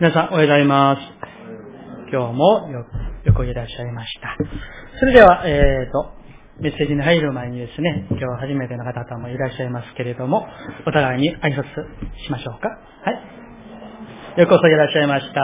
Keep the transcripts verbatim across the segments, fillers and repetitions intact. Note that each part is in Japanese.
皆さんおはようございます。今日もよよくいらっしゃいました。それでは、えーと、メッセージに入る前にですね、今日初めての方々もいらっしゃいますけれども、お互いに挨拶しましょうか。はい。ようこそいらっしゃいました。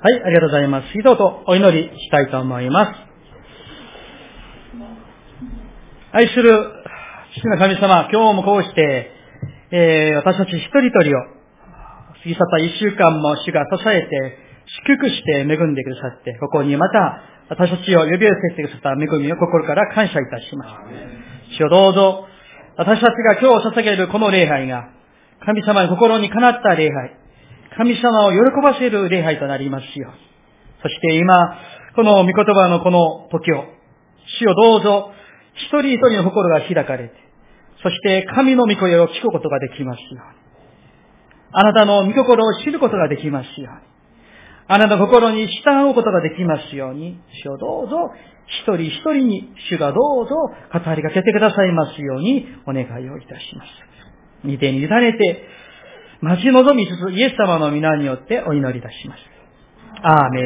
はい、ありがとうございます。以上とお祈りしたいと思います。愛する父の神様、今日もこうして、えー、私たち一人一人を過ぎ去った一週間も主が支えて、祝福して恵んでくださって、ここにまた私たちを呼び寄せてくださった恵みを心から感謝いたします。主よ、どうぞ、私たちが今日捧げるこの礼拝が、神様の心にかなった礼拝、神様を喜ばせる礼拝となりますよ。そして今、この御言葉のこの時を、主をどうぞ、一人一人の心が開かれて、そして神の御声を聞くことができますよ。あなたの御心を知ることができますよ。あなたの心に従うことができますように、主をどうぞ、一人一人に主がどうぞ語りかけてくださいますようにお願いをいたします。御手に委ねて、待ち望みつつイエス様の皆によってお祈りいたします。アーメン。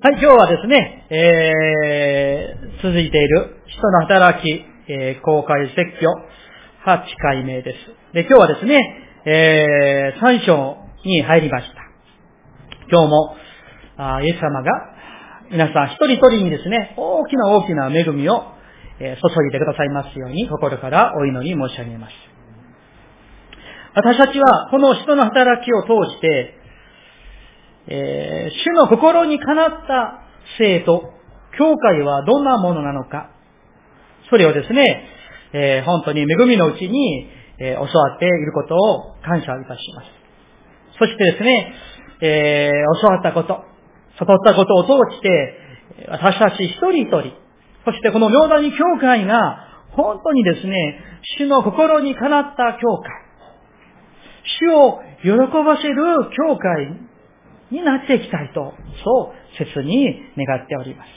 はい、今日はですね、えー、続いている使徒の働き、えー、公開説教はちかいめです。で、今日はですね、えー、さん章に入りました。今日もあイエス様が皆さん一人一人にですね、大きな大きな恵みを、えー、注いでくださいますように心からお祈り申し上げます。私たちはこの人の働きを通して、えー、主の心にかなった生徒、教会はどんなものなのか、それをですね、えー、本当に恵みのうちに、えー、教わっていることを感謝いたします。そしてですね、えー、教わったこと、悟ったことを通して、私たち一人一人、そしてこの両端に教会が本当にですね、主の心にかなった教会、主を喜ばせる教会になっていきたいと、そう切に願っております。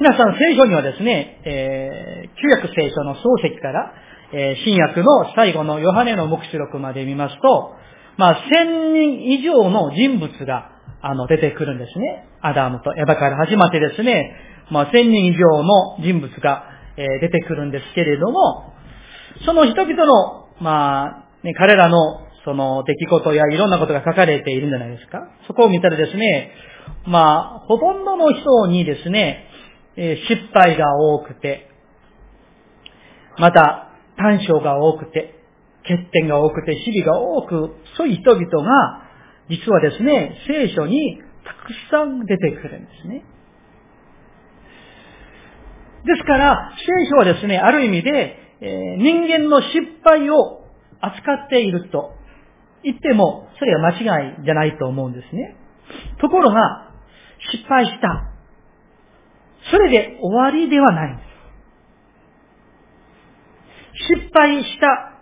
皆さん、聖書にはですね、えー、旧約聖書の漱石から、えー、新約の最後のヨハネの黙示録まで見ますと、まあ、千人以上の人物が、あの、出てくるんですね。アダムとエバから始まってですね、まあ、千人以上の人物が、えー、出てくるんですけれども、その人々の、まあ、ね、彼らのその出来事やいろんなことが書かれているんじゃないですか。そこを見たらですね、まあ、ほとんどの人にですね、えー、失敗が多くて、また短所が多くて、欠点が多くて、尻が多く、そういう人々が実はですね、聖書にたくさん出てくるんですね。ですから聖書はですね、ある意味で、えー、人間の失敗を扱っていると言っても、それは間違いじゃないと思うんですね。ところが、失敗した。それで終わりではないんです。失敗した。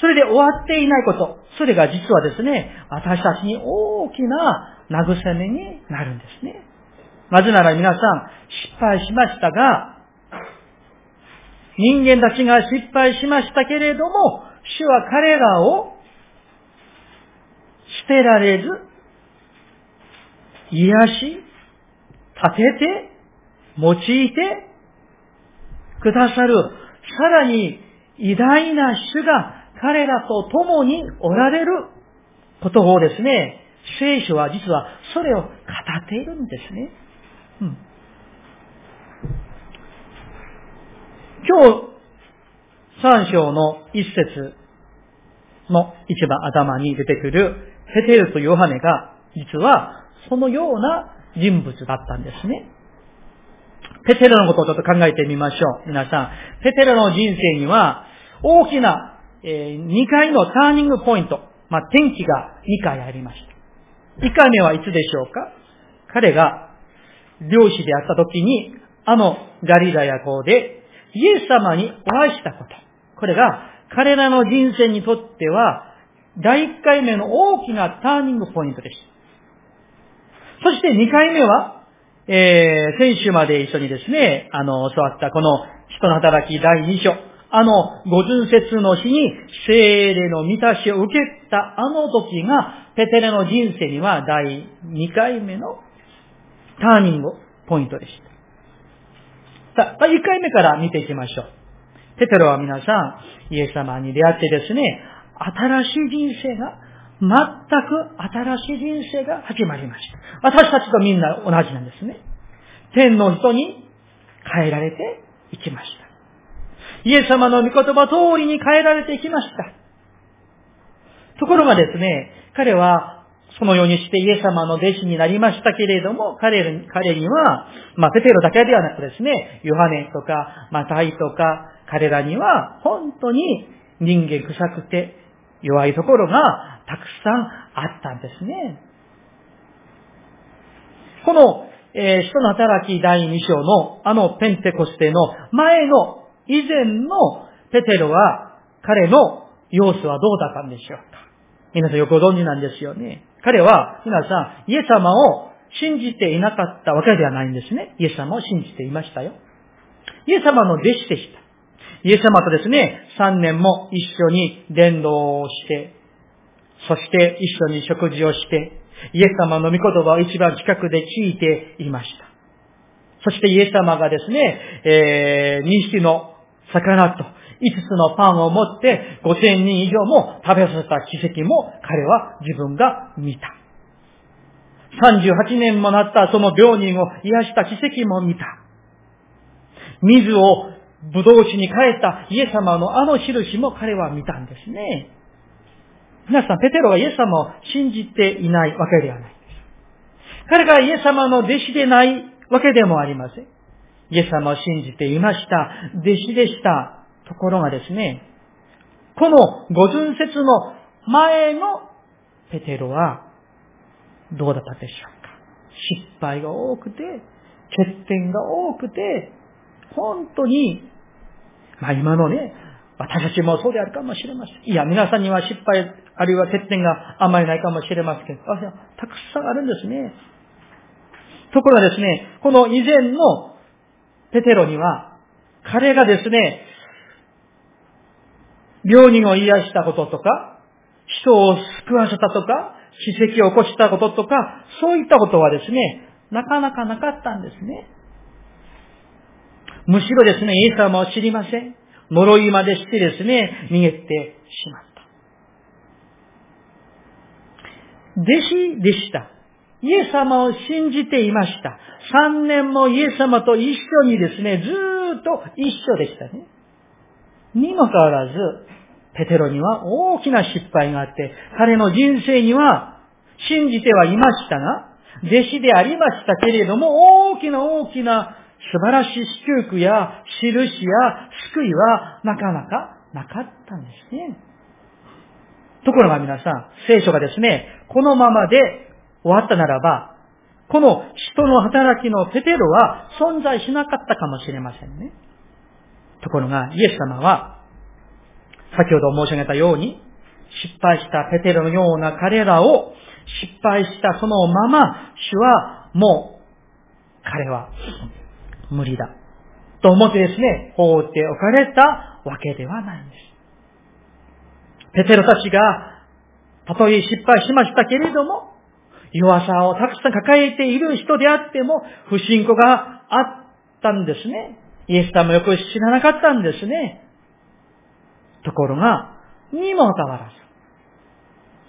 それで終わっていないこと。それが実はですね、私たちに大きな慰めになるんですね。なぜなら皆さん、失敗しましたが、人間たちが失敗しましたけれども、主は彼らを捨てられず、癒し、立てて、用いてくださる、さらに偉大な主が彼らと共におられることをですね、聖書は実はそれを語っているんですね。うん、今日、三章の一節の一番頭に出てくるペテロとヨハネが、実はそのような人物だったんですね。ペテロのことをちょっと考えてみましょう。皆さん、ペテロの人生には大きな、えー、にかいのターニングポイント、まあ、天気がにかいありました。いっかいめはいつでしょうか？彼が漁師であった時に、あのガリラヤ港でイエス様にお会いしたこと。これが彼らの人生にとっては、だいいっかいめの大きなターニングポイントでした。そしてにかいめは、えー、先週まで一緒にですね、あの、教わったこの人の働きだいに章、あの五旬節の日に聖霊の満たしを受けたあの時が、ペテレの人生にはだいにかいめのターニングポイントでした。さあ、いっかいめから見ていきましょう。ペテロは皆さん、イエス様に出会ってですね、新しい人生が、全く新しい人生が始まりました。私たちとみんな同じなんですね。天の人に変えられていきました。イエス様の御言葉通りに変えられていきました。ところがですね、彼はそのようにしてイエス様の弟子になりましたけれども、彼、彼には、まあ、ペテロだけではなくですね、ヨハネとかマタイとか、彼らには本当に人間臭くて弱いところがたくさんあったんですね。この、えー、使徒の働きだいに章のあのペンテコステの前の以前のペテロは、彼の様子はどうだったんでしょうか。皆さんよくご存知なんですよね。彼は皆さん、イエス様を信じていなかったわけではないんですね。イエス様を信じていましたよ。イエス様の弟子でした。イエス様とですね、さんねんも一緒に伝道をして、そして一緒に食事をして、イエス様の御言葉を一番近くで聞いていました。そしてイエス様がですね、えー、にひきの魚といつつのパンを持ってごせんにん以上も食べさせた奇跡も彼は自分が見た。さんじゅうはちねんもなったその病人を癒した奇跡も見た。水をブドウ酒に変えたイエス様のあの印も彼は見たんですね。皆さん、ペテロはイエス様を信じていないわけではない。彼がイエス様の弟子でないわけでもありません。イエス様を信じていました。弟子でした。ところがですね、この五旬節の前のペテロはどうだったでしょうか。失敗が多くて、欠点が多くて、本当に、まあ今のね、私たちもそうであるかもしれません。いや、皆さんには失敗、あるいは欠点があんまりないかもしれませんけど、あ、たくさんあるんですね。ところがですね、この以前のペテロには、彼がですね、病人を癒したこととか、人を救わせたとか、奇跡を起こしたこととか、そういったことはですね、なかなかなかったんですね。むしろですね、イエス様を知りません。呪いまでしてですね、逃げてしまった。弟子でした。イエス様を信じていました。さんねんもイエス様と一緒にですね、ずーっと一緒でしたね。にもかかわらず、ペテロには大きな失敗があって、彼の人生には信じてはいましたが、弟子でありましたけれども、大きな大きな素晴らしい祝福や印や救いはなかなかなかったんですね。ところが皆さん、聖書がですね、このままで終わったならば、この人の働きのペテロは存在しなかったかもしれませんね。ところがイエス様は、先ほど申し上げたように、失敗したペテロのような彼らを、失敗したそのまま、主はもう彼は無理だと思ってですね、放っておかれたわけではないんです。ペテロたちがたとえ失敗しましたけれども、弱さをたくさん抱えている人であっても、不信仰があったんですね。イエス様もよく知らなかったんですね。ところがにもかかわら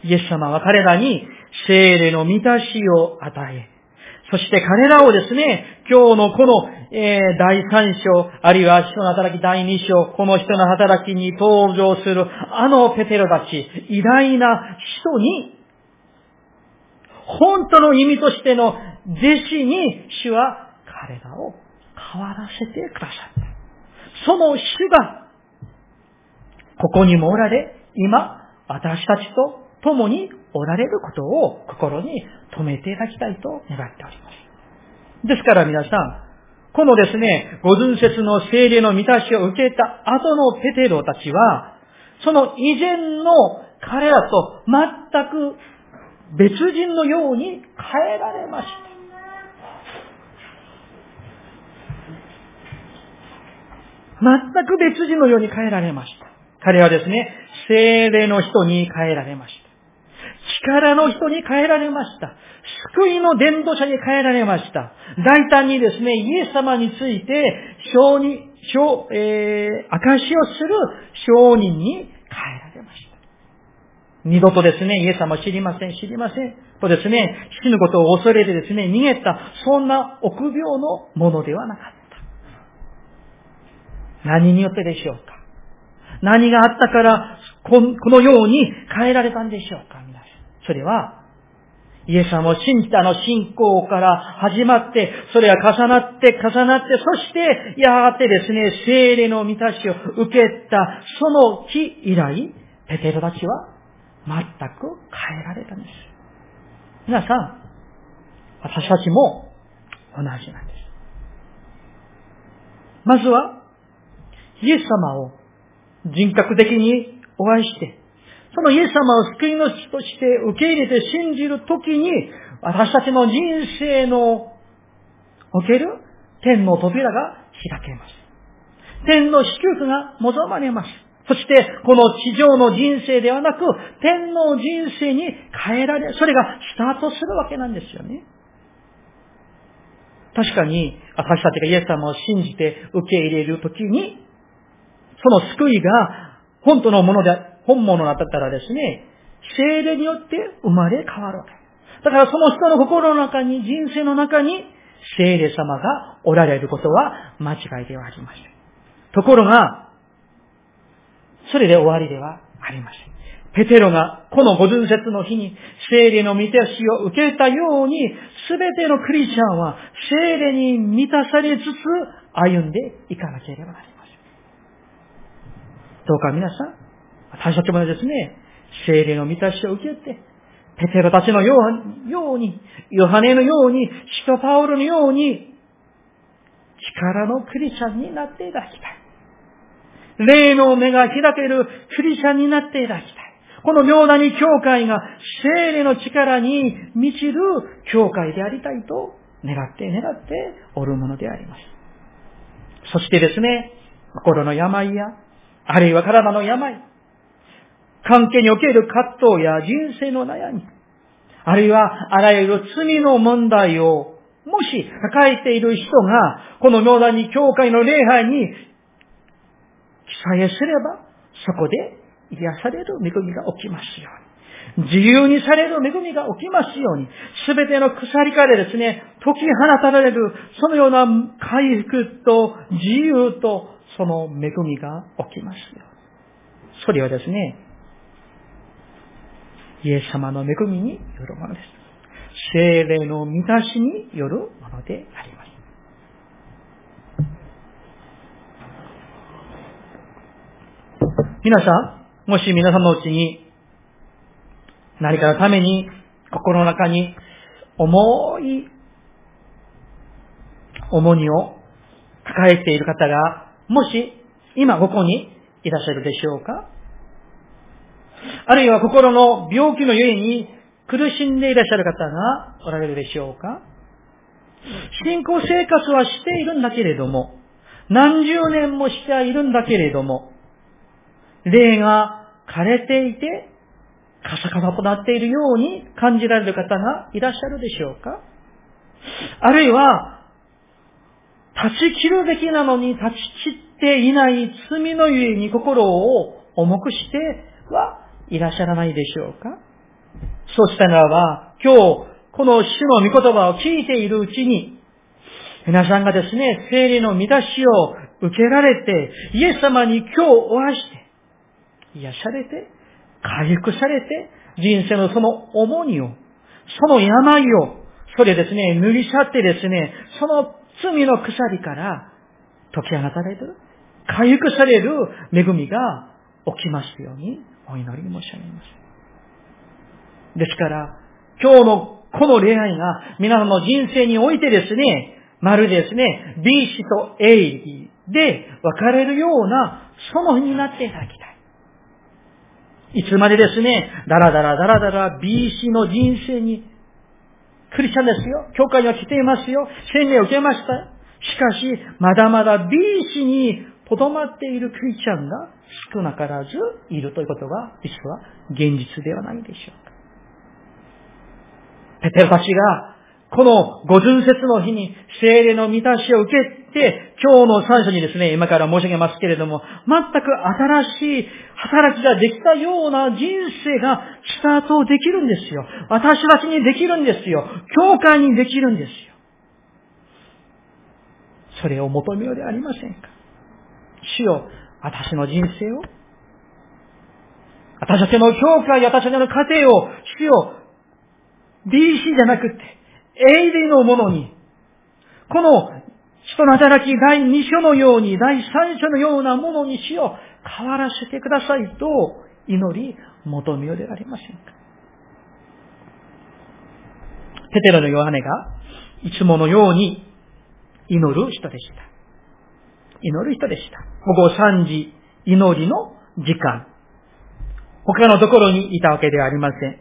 ず、イエス様は彼らに聖霊の満たしを与え、そして彼らをですね、今日のこの、えー、だいさん章、あるいは人の働きだいに章、この人の働きに登場するあのペテロたち、偉大な人に、本当の意味としての弟子に、主は彼らを変わらせてくださった。その主が、ここにもおられ、今、私たちと共におられることを心に留めていただきたいと願っております。ですから皆さん、このですね、五旬節の聖霊の満たしを受けた後のペテロたちは、その以前の彼らと全く別人のように変えられました。全く別人のように変えられました。彼はですね、聖霊の人に変えられました。力の人に変えられました。救いの伝道者に変えられました。大胆にですね、イエス様について、証に、証、えー、証しをする証人に変えられました。二度とですね、イエス様知りません、知りません。とですね、死ぬことを恐れてですね、逃げた、そんな臆病のものではなかった。何によってでしょうか。何があったから、このように変えられたんでしょうか。それは、イエス様を信じたあの信仰から始まって、それが重なって重なって、そして、やがてですね、聖霊の満たしを受けた、その日以来、ペテロたちは全く変えられたんです。皆さん、私たちも同じなんです。まずは、イエス様を人格的にお会いして、そのイエス様を救い主として受け入れて信じるときに、私たちの人生のおける天の扉が開けます。天の祝福が望まれます。そして、この地上の人生ではなく、天の人生に変えられ、それがスタートするわけなんですよね。確かに、私たちがイエス様を信じて受け入れるときに、その救いが本当のものである。本物だったらですね、聖霊によって生まれ変わるわけ。だからその人の心の中に、人生の中に、聖霊様がおられることは間違いではありません。ところが、それで終わりではありません。ペテロがこの五旬節の日に聖霊の満たしを受けたように、すべてのクリスチャンは聖霊に満たされつつ歩んでいかなければなりません。どうか皆さん、私たちもですね、聖霊の満たしを受けて、ペテロたちのように、ヨハネのように、使徒パウロのように、力のクリスチャンになっていただきたい。霊の目が開けるクリスチャンになっていただきたい。この妙なに教会が聖霊の力に満ちる教会でありたいと願って願っておるものであります。そしてですね、心の病や、あるいは体の病、関係における葛藤や人生の悩み、あるいはあらゆる罪の問題を、もし抱えている人が、この妙なに教会の礼拝に記載すれば、そこで癒される恵みが起きますように。自由にされる恵みが起きますように。すべての鎖からですね、解き放たれる、そのような回復と自由と、その恵みが起きますように。それはですね、イエス様の恵みによるものです。聖霊の満たしによるものであります。皆さん、もし皆さんのうちに何かのために心の中に重い重荷を抱えている方が、もし今ここにいらっしゃるでしょうか。あるいは心の病気のゆえに苦しんでいらっしゃる方がおられるでしょうか。信仰生活はしているんだけれども、何十年もしているんだけれども、霊が枯れていてカサカサとなっているように感じられる方がいらっしゃるでしょうか。あるいは断ち切るべきなのに断ち切っていない罪のゆえに心を重くしてはいらっしゃらないでしょうか。そうしたならば、今日この主の御言葉を聞いているうちに、皆さんがですね、聖霊の満たしを受けられて、イエス様に今日お会いして癒されて回復されて、人生のその重荷を、その病を、それですね、脱ぎ去ってですね、その罪の鎖から解き放たれる、回復される恵みが起きますようにお祈り申し上げます。ですから、今日のこの恋愛が皆さんの人生においてですね、まるでですね、B 氏と A 氏で分かれるような、そのふうになっていただきたい。いつまでですね、だらだらだらだら B 氏の人生に、クリスチャンですよ、教会には来ていますよ、洗礼を受けました。しかし、まだまだ B 氏に留まっているクリスチャンが少なからずいるということが、実は現実ではないでしょうか。ペテロたちが、この五旬節の日に聖霊の満たしを受けて、今日の最初にですね、今から申し上げますけれども、全く新しい働きができたような人生がスタートできるんですよ。私たちにできるんですよ。教会にできるんですよ。それを求めようでありませんか。主よ、私の人生を、私たちの教会、私たちの家庭を、主よ、B 氏じゃなくて、A でのものに、この、人の働きだいに章のように、だいさん章のようなものにしよう、変わらせてくださいと、祈り、求めようではありませんか。ペテロのヨハネが、いつものように、祈る人でした。祈る人でした。午後さんじ、祈りの時間。他のところにいたわけではありません。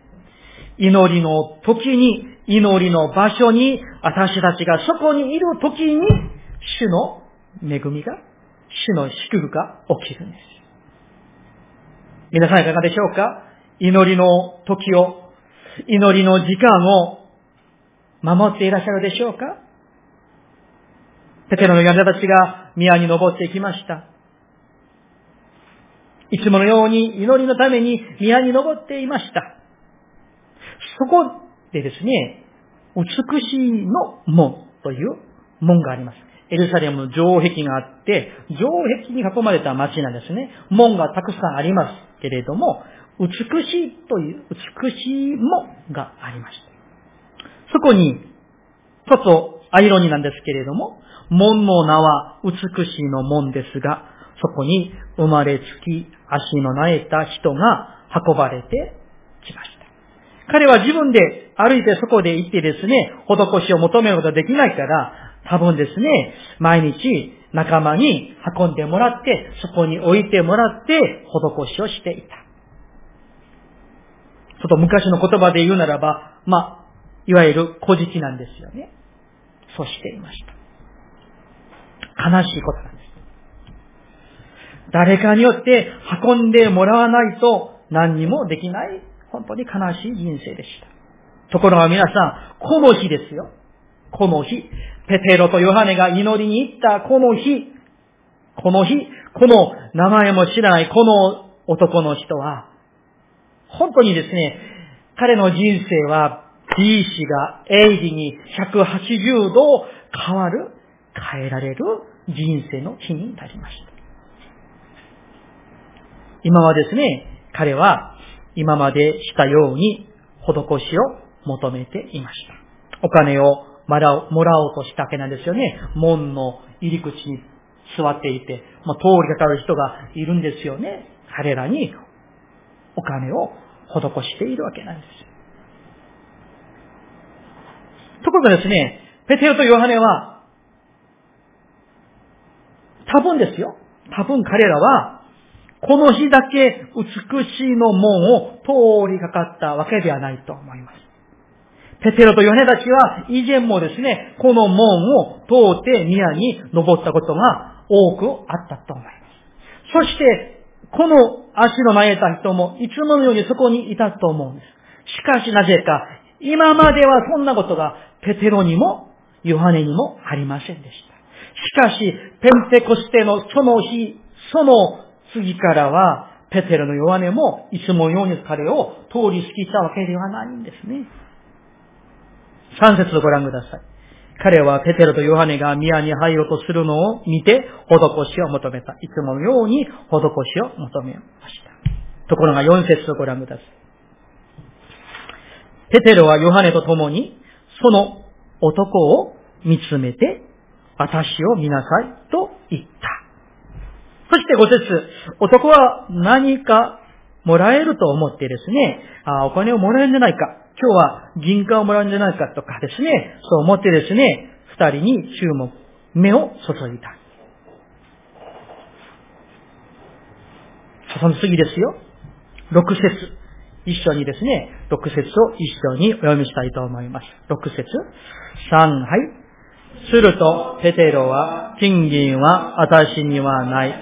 祈りの時に、祈りの場所に、私たちがそこにいる時に、主の恵みが、主の祝福が起きるんです。皆さんいかがでしょうか？祈りの時を、祈りの時間を守っていらっしゃるでしょうか？ペテロの方たちが宮に登っていきました。いつものように祈りのために宮に登っていました。そこでですね、美しいの門という門があります。エルサレムの城壁があって、城壁に囲まれた町なんですね。門がたくさんありますけれども、美しいという、美しい門がありました。そこに、ちょっとアイロニーなんですけれども、門の名は美しいの門ですが、そこに生まれつき足のなえた人が運ばれてきました。彼は自分で歩いてそこで行ってですね、施しを求めることができないから、多分ですね、毎日仲間に運んでもらって、そこに置いてもらって、施しをしていた。ちょっと昔の言葉で言うならば、まあ、いわゆる小じきなんですよね。そうしていました。悲しいことなんです。誰かによって運んでもらわないと何にもできない。本当に悲しい人生でした。ところが皆さん、この日ですよ。この日、ペテロとヨハネが祈りに行ったこの日、この日、この名前も知らないこの男の人は、本当にですね、彼の人生は B 氏が A 氏にひゃくはちじゅうど変わる、変えられる人生の日になりました。今はですね、彼は、今までしたように施しを求めていました。お金をもらおうとしたわけなんですよね。門の入り口に座っていて、まあ、通りかかる人がいるんですよね。彼らにお金を施しているわけなんです。ところがですね、ペテロとヨハネは、多分ですよ。多分彼らは、この日だけ美しいの門を通りかかったわけではないと思います。ペテロとヨハネたちは以前もですね、この門を通って宮に登ったことが多くあったと思います。そして、この足のなえた人もいつものようにそこにいたと思うんです。しかしなぜか、今まではそんなことがペテロにもヨハネにもありませんでした。しかし、ペンテコステのその日、その次からは、ペテロのヨハネも、いつものように彼を通り過ぎたわけではないんですね。さん節をご覧ください。彼はペテロとヨハネが宮に入ろうとするのを見て、施しを求めた。いつものように施しを求めました。ところがよん節をご覧ください。ペテロはヨハネと共に、その男を見つめて、私を見なさいと言った。そしてご節、男は何かもらえると思ってですね、あ、お金をもらえるんじゃないか、今日は銀貨をもらえるんじゃないかとかですね、そう思ってですね、二人に注目、目を注いだ。注ぎすぎですよ。六節。一緒にですね、六節を一緒にお読みしたいと思います。六節。三、はい。すると、ペテロは、金銀は私にはない。し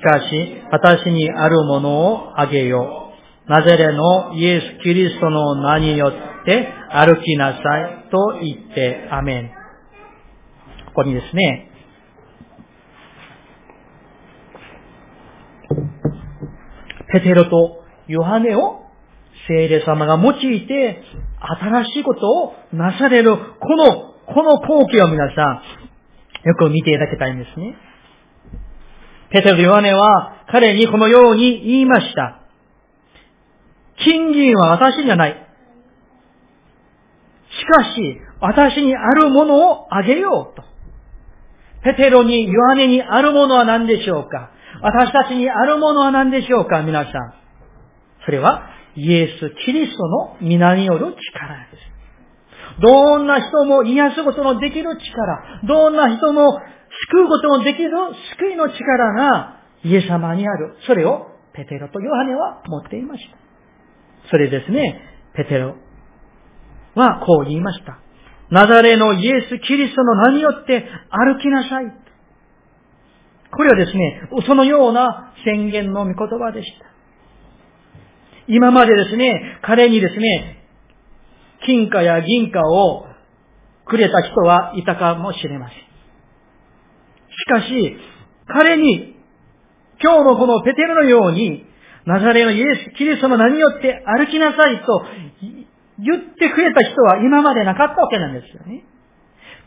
かし、私にあるものをあげよう。ナザレのイエス・キリストの名によって歩きなさいと言って、アメン。ここにですね、ペテロとヨハネを聖霊様が用いて新しいことをなされる、この、この光景を皆さんよく見ていただきたいんですね。ペテロとヨハネは彼にこのように言いました。金銀は私じゃない。しかし、私にあるものをあげようと。ペテロにヨハネにあるものは何でしょうか？私たちにあるものは何でしょうか、皆さん。それは、イエス・キリストの皆による力です。どんな人も癒すことのできる力、どんな人も救うことのできる救いの力がイエス様にある。それをペテロとヨハネは持っていました。それですね、ペテロはこう言いました。ナザレのイエス・キリストの名によって歩きなさい。これはですね、そのような宣言の御言葉でした。今までですね、彼にですね、金貨や銀貨をくれた人はいたかもしれません。しかし、彼に、今日のこのペテロのように、ナザレのイエス・キリストの名によって歩きなさいと言ってくれた人は今までなかったわけなんですよね。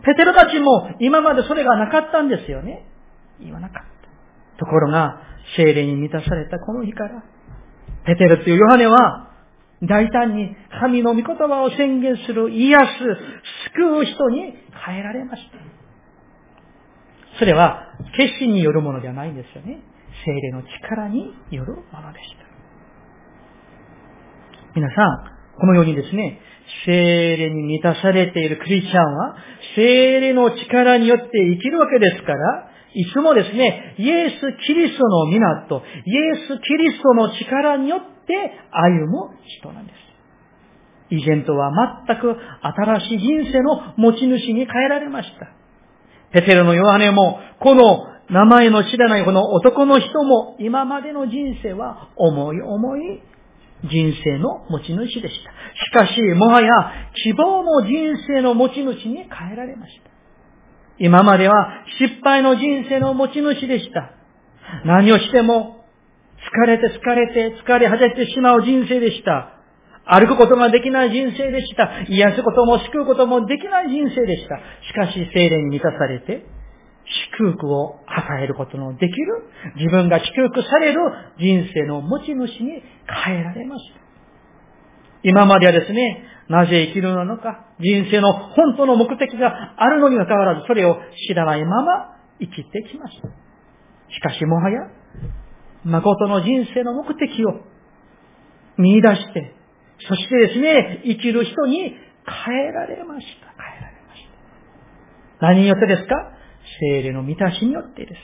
ペテロたちも今までそれがなかったんですよね。言わなかった。ところが、聖霊に満たされたこの日から、ペテロとヨハネは、大胆に神の御言葉を宣言する、癒す、救う人に変えられました。それは、決心によるものではないんですよね。聖霊の力によるものでした。皆さん、このようにですね、聖霊に満たされているクリスチャンは、聖霊の力によって生きるわけですから、いつもですね、イエス・キリストの皆と、イエス・キリストの力によって歩む人なんです。以前とは全く新しい人生の持ち主に変えられました。ペテロのヨハネも、この名前の知らないこの男の人も、今までの人生は重い重い人生の持ち主でした。しかし、もはや希望の人生の持ち主に変えられました。今までは失敗の人生の持ち主でした。何をしても疲れて疲れて疲れ果ててしまう人生でした。歩くことができない人生でした。癒すことも救うこともできない人生でした。しかし聖霊に満たされて祝福を与えることのできる、自分が祝福される人生の持ち主に変えられました。今まではですね、なぜ生きるのか、人生の本当の目的があるのにもかかわらず、それを知らないまま生きてきました。しかしもはや、誠の人生の目的を見出して、そしてですね、生きる人に変えられました。変えられました。何によってですか？聖霊の満たしによってです。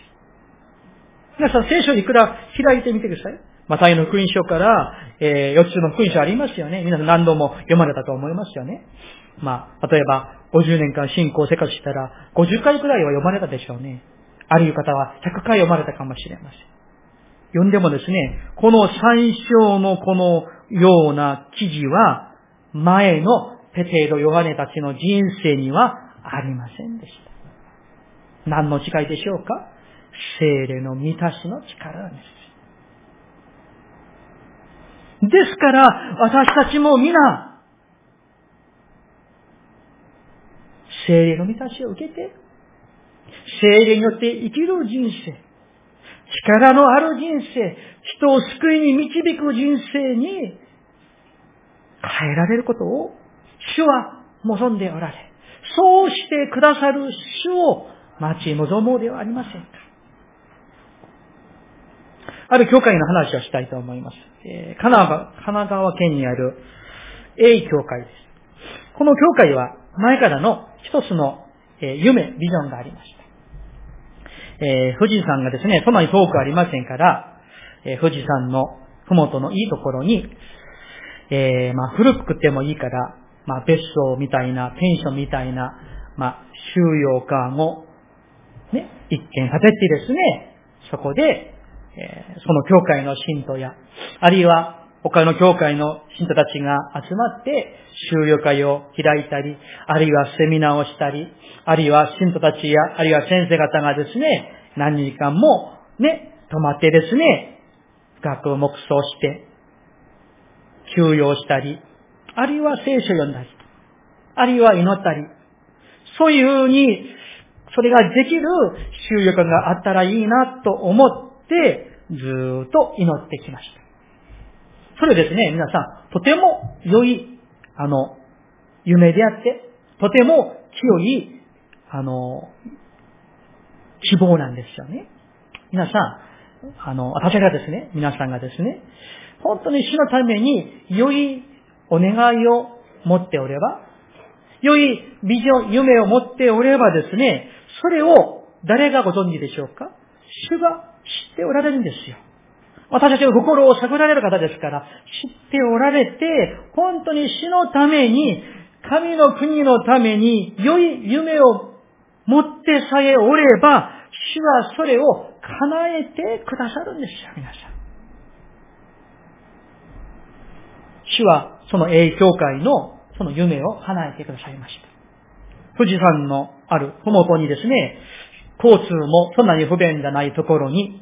皆さん、聖書いくら開いてみてください。マタイの福音書から、えー、よっつの福音書ありますよね。皆さん何度も読まれたと思いますよね。まあ、例えば、ごじゅうねんかん信仰生活したら、ごじゅっかいくらいは読まれたでしょうね。ある方はひゃっかい読まれたかもしれません。読んでもですね、この最初のこのような記事は、前のペテロ・ヨハネたちの人生にはありませんでした。何の違いでしょうか？聖霊の満たしの力です。ですから、私たちも皆、聖霊の満たしを受けて、聖霊によって生きる人生、力のある人生、人を救いに導く人生に変えられることを、主は望んでおられ、そうしてくださる主を待ち望もうではありませんか。ある教会の話をしたいと思います。えー、神奈川、神奈川県にある A 教会です。この教会は前からの一つの、えー、夢、ビジョンがありました。えー、富士山がですね、そんなに遠くありませんから、えー、富士山の麓のいいところに、えー、まあ古くてもいいから、まあ別荘みたいな、ペンションみたいな、まあ収容家をね、一軒建ててですね、そこで、えー、その教会の信徒や、あるいは他の教会の信徒たちが集まって、収容会を開いたり、あるいはセミナーをしたり、あるいは信徒たちや、あるいは先生方がですね、何時間もね、泊まってですね、深く黙想して、休養したり、あるいは聖書を読んだり、あるいは祈ったり、そういうふうに、それができる収容会があったらいいなと思って、ずーっと祈ってきました。それですね、皆さん、とても良い、あの、夢であって、とても強い、あの、希望なんですよね。皆さん、あの、私がですね、皆さんがですね、本当に主のために良いお願いを持っておれば、良いビジョン、夢を持っておればですね、それを誰がご存知でしょうか？主が知っておられるんですよ。私たちの心を探られる方ですから、知っておられて、本当に主のために、神の国のために良い夢を持ってさえおれば、主はそれを叶えてくださるんですよ、皆さん。主はそのA教会のその夢を叶えてくださいました。富士山のある麓にですね、交通もそんなに不便じゃないところに、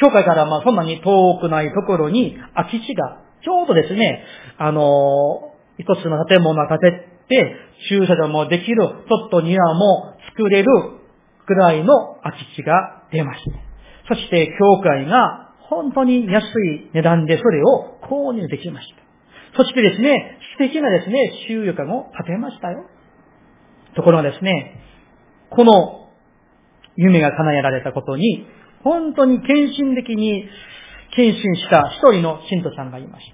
教会からまあそんなに遠くないところに空き地がちょうどですね、あのー、一つの建物を建てて、駐車場もできる、ちょっと庭も作れるくらいの空き地が出ました。そして教会が本当に安い値段でそれを購入できました。そしてですね、素敵なですね、収容家を建てましたよ。ところがですね、この夢が叶えられたことに、本当に献身的に献身した一人の信徒さんがいまし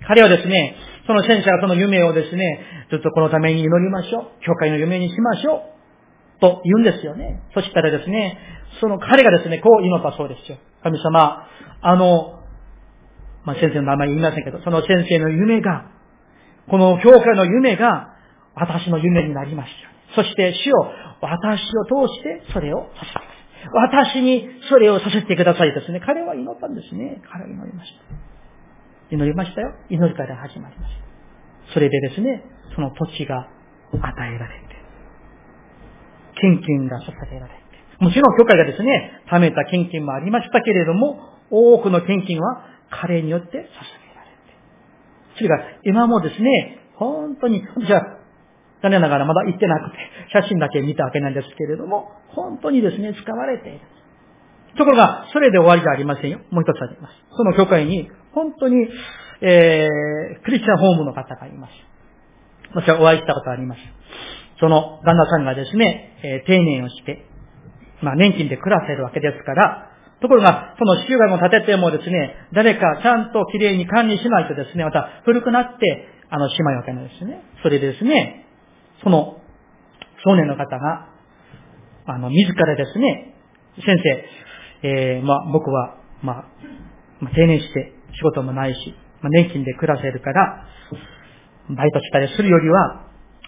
た。彼はですね、その先生がその夢をですね、ずっとこのために祈りましょう。教会の夢にしましょう。と言うんですよね。そしたらですね、その彼がですね、こう祈ったそうですよ。神様、あの、まあ、先生の名前言いませんけど、その先生の夢が、この教会の夢が、私の夢になりました。そして主を、私を通してそれをさせてください。私にそれをさせてくださいですね。彼は祈ったんですね。彼は祈りました。祈りましたよ。祈りから始まりました。それでですね、その土地が与えられて、献金が捧げられて、もちろん教会がですね、貯めた献金もありましたけれども、多くの献金は、彼によって捧げられて、それが今もですね、本当に私は残念ながらまだ行ってなくて、写真だけ見たわけなんですけれども、本当にですね使われている。ところがそれで終わりじゃありませんよ。もう一つあります。その教会に本当に、えー、クリスチャンホームの方がいます。私はお会いしたことあります。その旦那さんがですね、えー、定年をして、まあ年金で暮らせるわけですから。ところが、その収容を建ててもですね、誰かちゃんときれいに管理しないとですね、また古くなって、あの、しまいわけなんですね。それでですね、その、少年の方が、あの、自らですね、先生、えー、まあ、僕は、まあ、定年して仕事もないし、まあ、年金で暮らせるから、バイトしたりするよりは、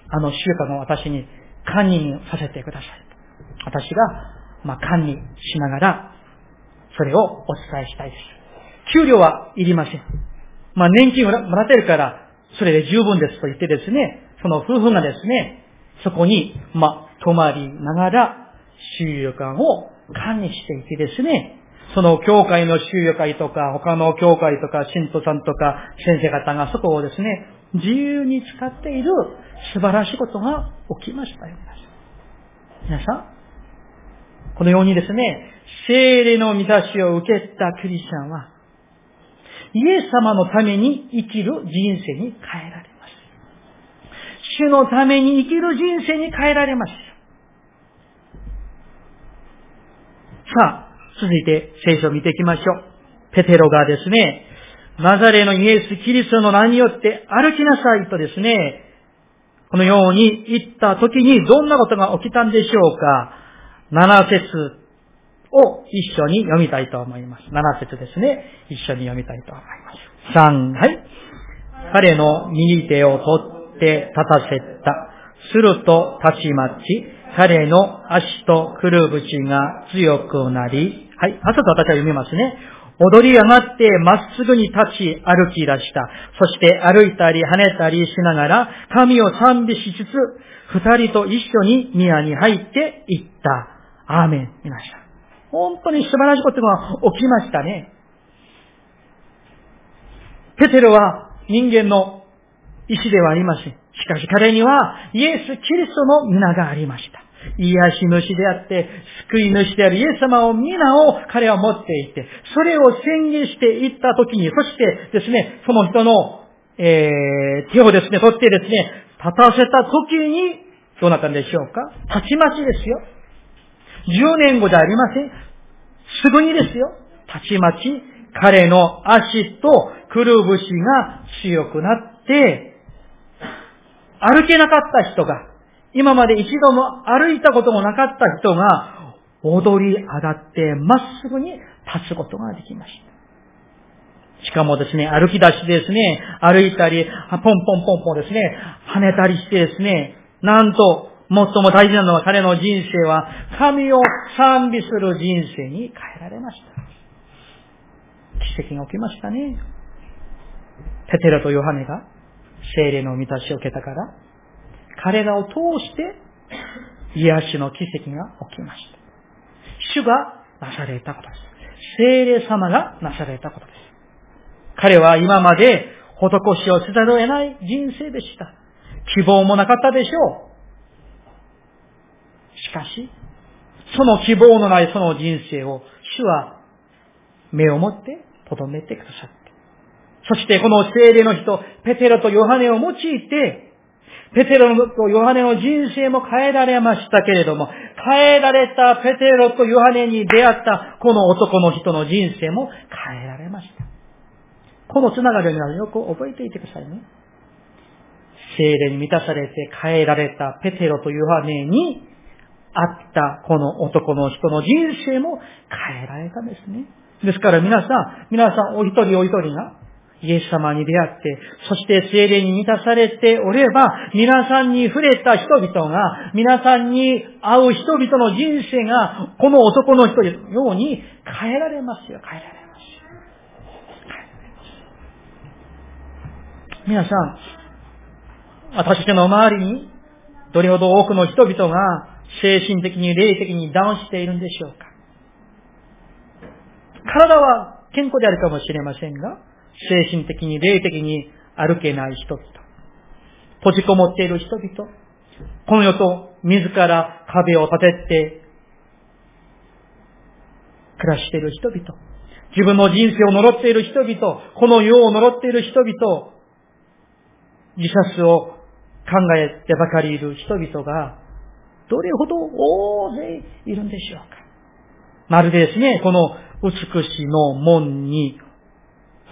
あの、収容の私に管理させてください。私が、まあ、管理しながら、それをお伝えしたいです。給料はいりません。まあ年金をもらってるから、それで十分ですと言ってですね、その夫婦がですね、そこに、まあ、泊まりながら、収容館を管理していてですね、その教会の収容会とか、他の教会とか、信徒さんとか、先生方がそこをですね、自由に使っている素晴らしいことが起きましたよ。皆さん、このようにですね、聖霊の満たしを受けたクリスチャンは、イエス様のために生きる人生に変えられます。主のために生きる人生に変えられます。さあ、続いて聖書を見ていきましょう。ペテロがですね、ナザレのイエス・キリストの名によって歩きなさいとですね、このように言った時にどんなことが起きたんでしょうか。七節を一緒に読みたいと思います。七節ですね。一緒に読みたいと思います。三、はい。彼の右手を取って立たせた。するとたちまち、彼の足とくるぶちが強くなり、はい。あと私は読みますね。踊り上がってまっすぐに立ち歩き出した。そして歩いたり跳ねたりしながら神を賛美しつつ、二人と一緒に宮に入っていった。アーメン。見ました。本当に素晴らしいことが起きましたね。ペテロは人間の意志ではありません。しかし彼にはイエス・キリストの皆がありました。癒し主であって、救い主であるイエス様を皆を彼は持っていて、それを宣言していったときに、そしてですね、その人の、えー、手をですね、取ってですね、立たせたときに、どうなったんでしょうか？たちまちですよ。じゅうねんごじゃありません。すぐにですよ。たちまち、彼の足とくるぶしが強くなって、歩けなかった人が、今まで一度も歩いたこともなかった人が踊り上がってまっすぐに立つことができました。しかもですね、歩き出しですね、歩いたり、ポンポンポンポンですね、跳ねたりしてですね、なんと最も大事なのは彼の人生は神を賛美する人生に変えられました。奇跡が起きましたね。ペテロとヨハネが聖霊の満たしを受けたから、彼らを通して癒しの奇跡が起きました。主がなされたことです。聖霊様がなされたことです。彼は今まで施しをせざるを得ない人生でした。希望もなかったでしょう。しかし、その希望のないその人生を主は目をもって留めてくださった。そしてこの聖霊の人、ペテロとヨハネを用いて、ペテロとヨハネの人生も変えられましたけれども、変えられたペテロとヨハネに出会ったこの男の人の人生も変えられました。このつながりをよく覚えていてくださいね。聖霊に満たされて変えられたペテロとヨハネに会ったこの男の人の人生も変えられたんですね。ですから皆さん、皆さんお一人お一人が、イエス様に出会って、そして聖霊に満たされておれば、皆さんに触れた人々が、皆さんに会う人々の人生が、この男の人のように変えられますよ。変えられます。変えられます。皆さん、私の周りに、どれほど多くの人々が、精神的に霊的にダウンしているんでしょうか。体は健康であるかもしれませんが、精神的に霊的に歩けない人々、閉じこもっている人々、この世と自ら壁を立てて暮らしている人々、自分の人生を呪っている人々、この世を呪っている人々、自殺を考えてばかりいる人々がどれほど大勢いるんでしょうか。まるでですね、この美しの門に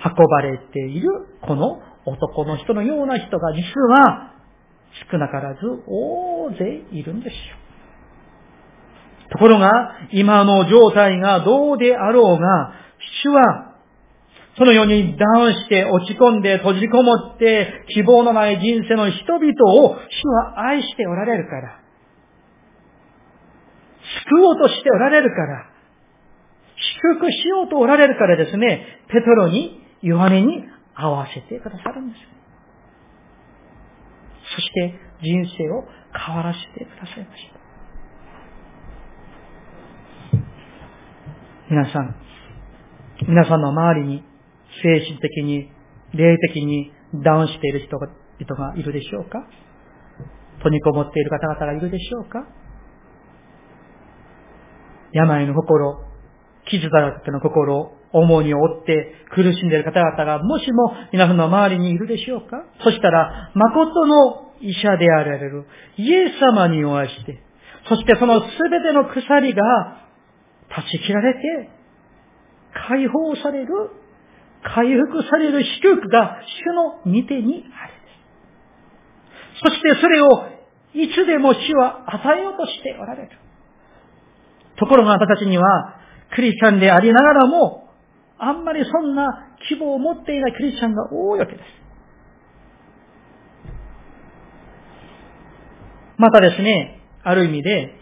運ばれているこの男の人のような人が実は少なからず大勢いるんですよ。ところが今の状態がどうであろうが、主はそのようにダウンして落ち込んで閉じこもって希望のない人生の人々を主は愛しておられるから、救おうとしておられるから、祝福しようとおられるからですね、ペテロに、ヨハネに合わせてくださるんです。そして人生を変わらせてくださいました。皆さん、皆さんの周りに精神的に、霊的にダウンしている人がいるでしょうか？閉じこもっている方々がいるでしょうか？病の心、傷だらけの心、重荷を負って苦しんでいる方々がもしも皆さんの周りにいるでしょうか。そしたら、誠の医者であられるイエス様にお会いして、そしてそのすべての鎖が断ち切られて、解放される、回復される祝福が主の御手にある。そしてそれをいつでも主は与えようとしておられる。ところが私たちにはクリスチャンでありながらもあんまりそんな希望を持っていないクリスチャンが多いわけです。またですね、ある意味で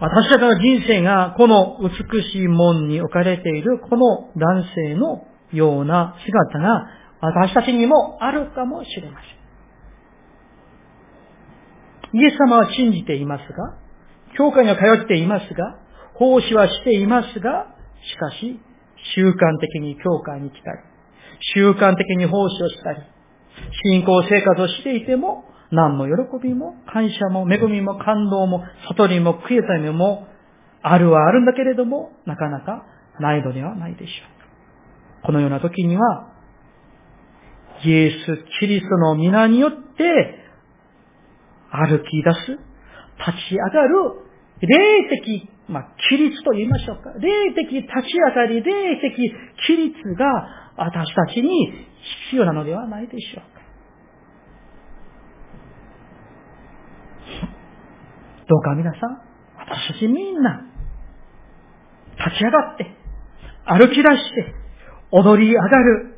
私たちの人生がこの美しい門に置かれているこの男性のような姿が私たちにもあるかもしれません。イエス様は信じていますが、教会には通っていますが、奉仕はしていますが、しかし、習慣的に教会に来たり、習慣的に奉仕をしたり、信仰生活をしていても、何も喜びも、感謝も、恵みも、感動も、悟りも、悔やみも、あるはあるんだけれども、なかなかないのではないでしょう。このような時には、イエス・キリストの皆によって、歩き出す、立ち上がる、霊的、まあ、規律と言いましょうか。霊的立ち上がり、霊的規律が私たちに必要なのではないでしょうか。どうか皆さん、私たちみんな、立ち上がって、歩き出して、踊り上がる、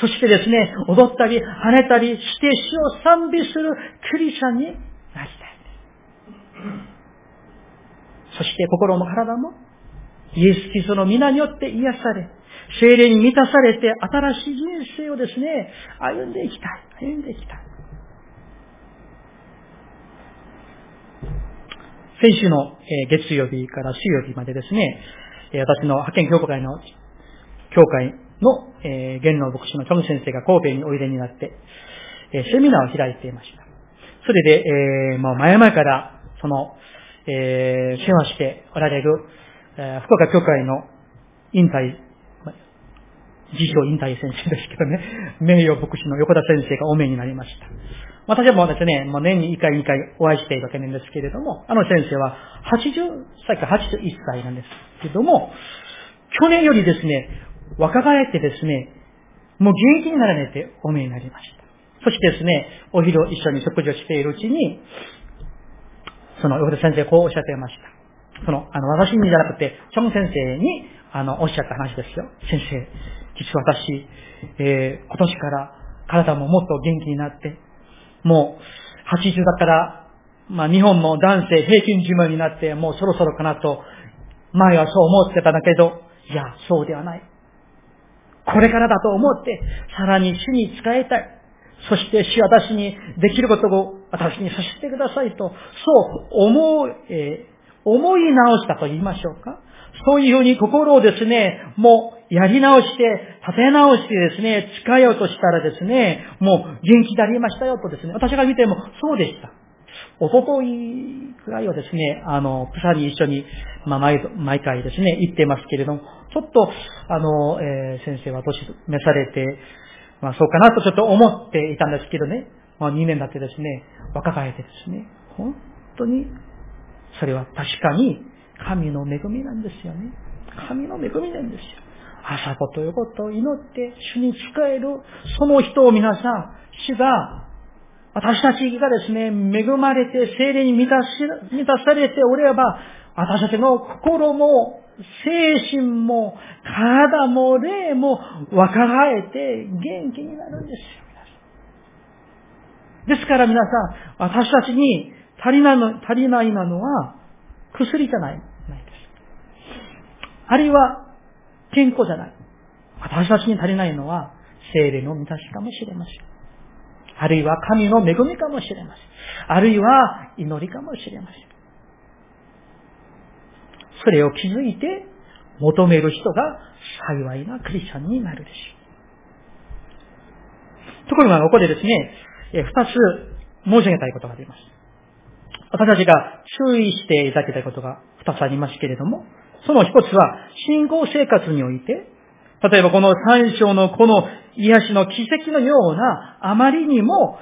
そしてですね、踊ったり跳ねたりして主を賛美するクリスチャンになりたい。そして心も体もイエス・キリストの皆によって癒され、聖霊に満たされて新しい人生をですね、歩んでいきたい、歩んでいきたい。先週の月曜日から水曜日までですね、私の派遣教会の教会の、えー、元老牧師のチョム先生が神戸においでになって、えー、セミナーを開いていました。それで、えー、もう前々から、その、えー、世話しておられる、えー、福岡教会の引退、自称引退先生ですけどね、名誉牧師の横田先生がお命になりました。私はもうですね、もう年にいっかいにかいお会いしているわけなんですけれども、あの先生ははちじゅっさいかはちじゅういっさいなんですけども、去年よりですね、若返ってですね、もう元気になられてお見えになりました。そしてですね、お昼を一緒に食事をしているうちに、その横田先生こうおっしゃっていました。その、あの、私にじゃなくて、チョン先生に、あの、おっしゃった話ですよ。先生、実は私、えー、今年から体ももっと元気になって、もうはちじゅうだから、まあ日本も男性平均寿命になって、もうそろそろかなと、前はそう思ってたんだけど、いや、そうではない。これからだと思って、さらに主に仕えたい。そして主、私にできることを私にさせてくださいと、そう思う、えー、思い直したと言いましょうか。そういうふうに心をですね、もうやり直して、立て直してですね、使えようとしたらですね、もう元気になりましたよとですね、私が見てもそうでした。おとといくらいはですね、あの、プサに一緒に、まあ、毎、毎回ですね、行ってますけれども、ちょっと、あの、えー、先生は年召されて、まあ、そうかなとちょっと思っていたんですけどね、まあ、にねん経ってですね、若返ってですね、本当に、それは確かに、神の恵みなんですよね。神の恵みなんですよ。朝ごとよごと祈って、主に仕える、その人を皆さん、主が、私たちがですね、恵まれて、聖霊に満たし、満たされておれば、私たちの心も、精神も、体も、霊も、若返って、元気になるんですよ、皆さん。ですから皆さん、私たちに足りないの、足りないなのは、薬じゃない、ないです。あるいは、健康じゃない。私たちに足りないのは、聖霊の満たしかもしれません。あるいは神の恵みかもしれません。あるいは祈りかもしれません。それを気づいて求める人が幸いなクリスチャンになるでしょう。ところがここでですね、二つ申し上げたいことがあります。私たちが注意していただきたいことが二つありますけれども、その一つは信仰生活において、例えばこの三章のこの癒しの奇跡のような、あまりにも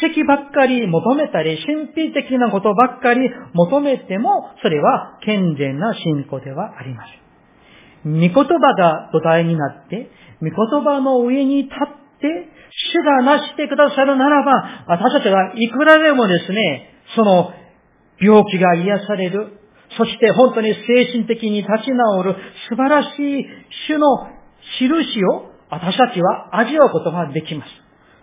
奇跡ばっかり求めたり、神秘的なことばっかり求めても、それは健全な信仰ではありません。御言葉が土台になって、御言葉の上に立って、主がなしてくださるならば、私たちがいくらでもですね、その病気が癒される、そして本当に精神的に立ち直る素晴らしい主の印を私たちは味わうことができます。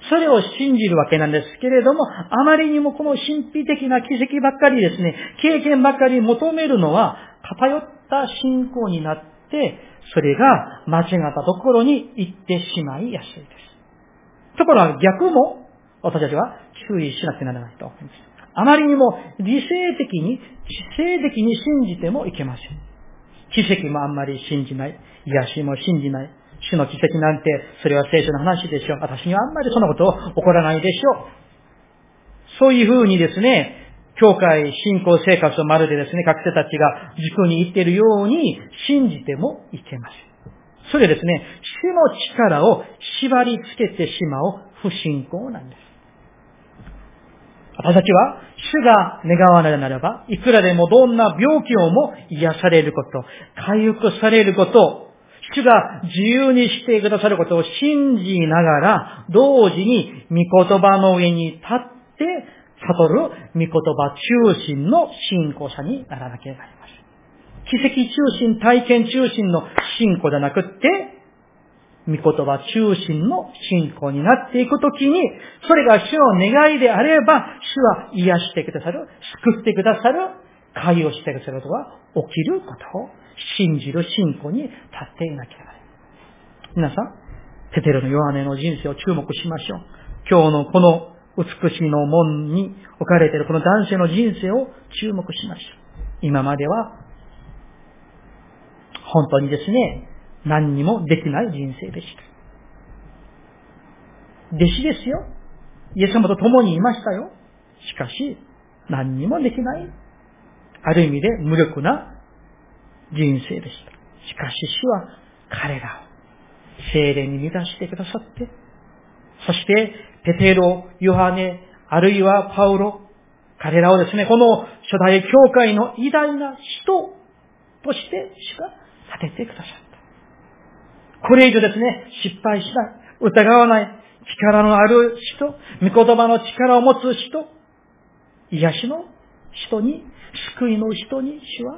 それを信じるわけなんですけれども、あまりにもこの神秘的な奇跡ばっかりですね、経験ばっかり求めるのは偏った信仰になって、それが間違ったところに行ってしまいやすいです。ところが逆も私たちは注意しなきゃならないと思います。あまりにも理性的に、知性的に信じてもいけません。奇跡もあんまり信じない。癒しも信じない。主の奇跡なんて、それは聖書の話でしょう。私にはあんまりそんなこと起こらないでしょう。そういうふうにですね、教会信仰生活をまるでですね、学生たちが塾に行っているように信じてもいけません。それですね、主の力を縛り付けてしまう不信仰なんです。私たちは主が願わないならば、いくらでもどんな病気をも癒されること、回復されること、主が自由にしてくださることを信じながら、同時に御言葉の上に立って悟る御言葉中心の信仰者にならなければなりません。奇跡中心、体験中心の信仰じゃなくって、御言葉中心の信仰になっていくときに、それが主の願いであれば、主は癒してくださる、救ってくださる、解をしてくださることが起きることを信じる信仰に立っていなければなりません。皆さん、ペテロのヨハネの人生を注目しましょう。今日のこの美しいの門に置かれているこの男性の人生を注目しましょう。今までは本当にですね、何にもできない人生でした。弟子ですよ。イエス様と共にいましたよ。しかし、何にもできない。ある意味で無力な人生でした。しかし主は彼らを聖霊に満たしてくださって、そしてペテロ、ヨハネ、あるいはパウロ、彼らをですね、この初代教会の偉大な人として主が立ててくださった。これ以上ですね、失敗しない、疑わない、力のある人、御言葉の力を持つ人、癒しの人に、救いの人に主は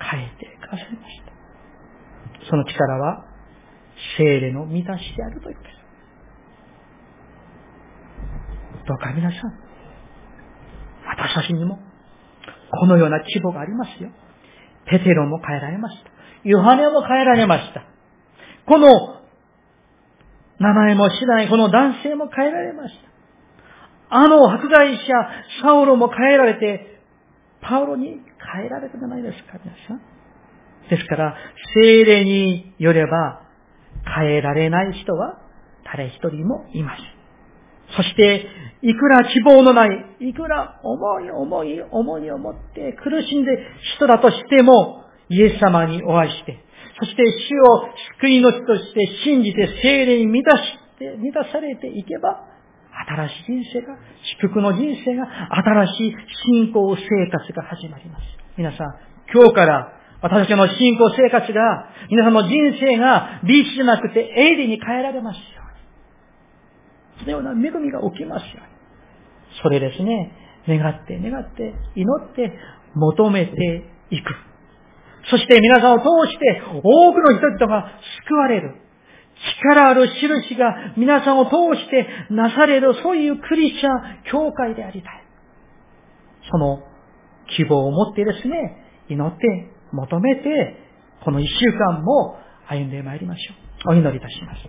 変えてくださいました。その力は、聖霊の満たしであるということです。どうか皆さん、私たちにも、このような希望がありますよ。ペテロも変えられました。ヨハネも変えられました。この名前も次第、この男性も変えられました。あの迫害者、サウロも変えられて、パウロに変えられたじゃないですか、皆さん。ですから、聖霊によれば、変えられない人は誰一人もいません。そして、いくら希望のない、いくら重い重い重いを持って苦しんで人だとしても、イエス様にお会いして、そして主を救いの人として信じて聖霊に満たして、満たされていけば、新しい人生が、祝福の人生が、新しい信仰生活が始まります。皆さん、今日から私たちの信仰生活が、皆さんの人生がビーチじゃなくてエイリーに変えられますように。そのような恵みが起きますように。それですね、願って願って、祈って、求めていく。そして皆さんを通して多くの人々が救われる。力ある印が皆さんを通してなされる、そういうクリスチャン教会でありたい。その希望を持ってですね、祈って、求めて、この一週間も歩んでまいりましょう。お祈りいたします。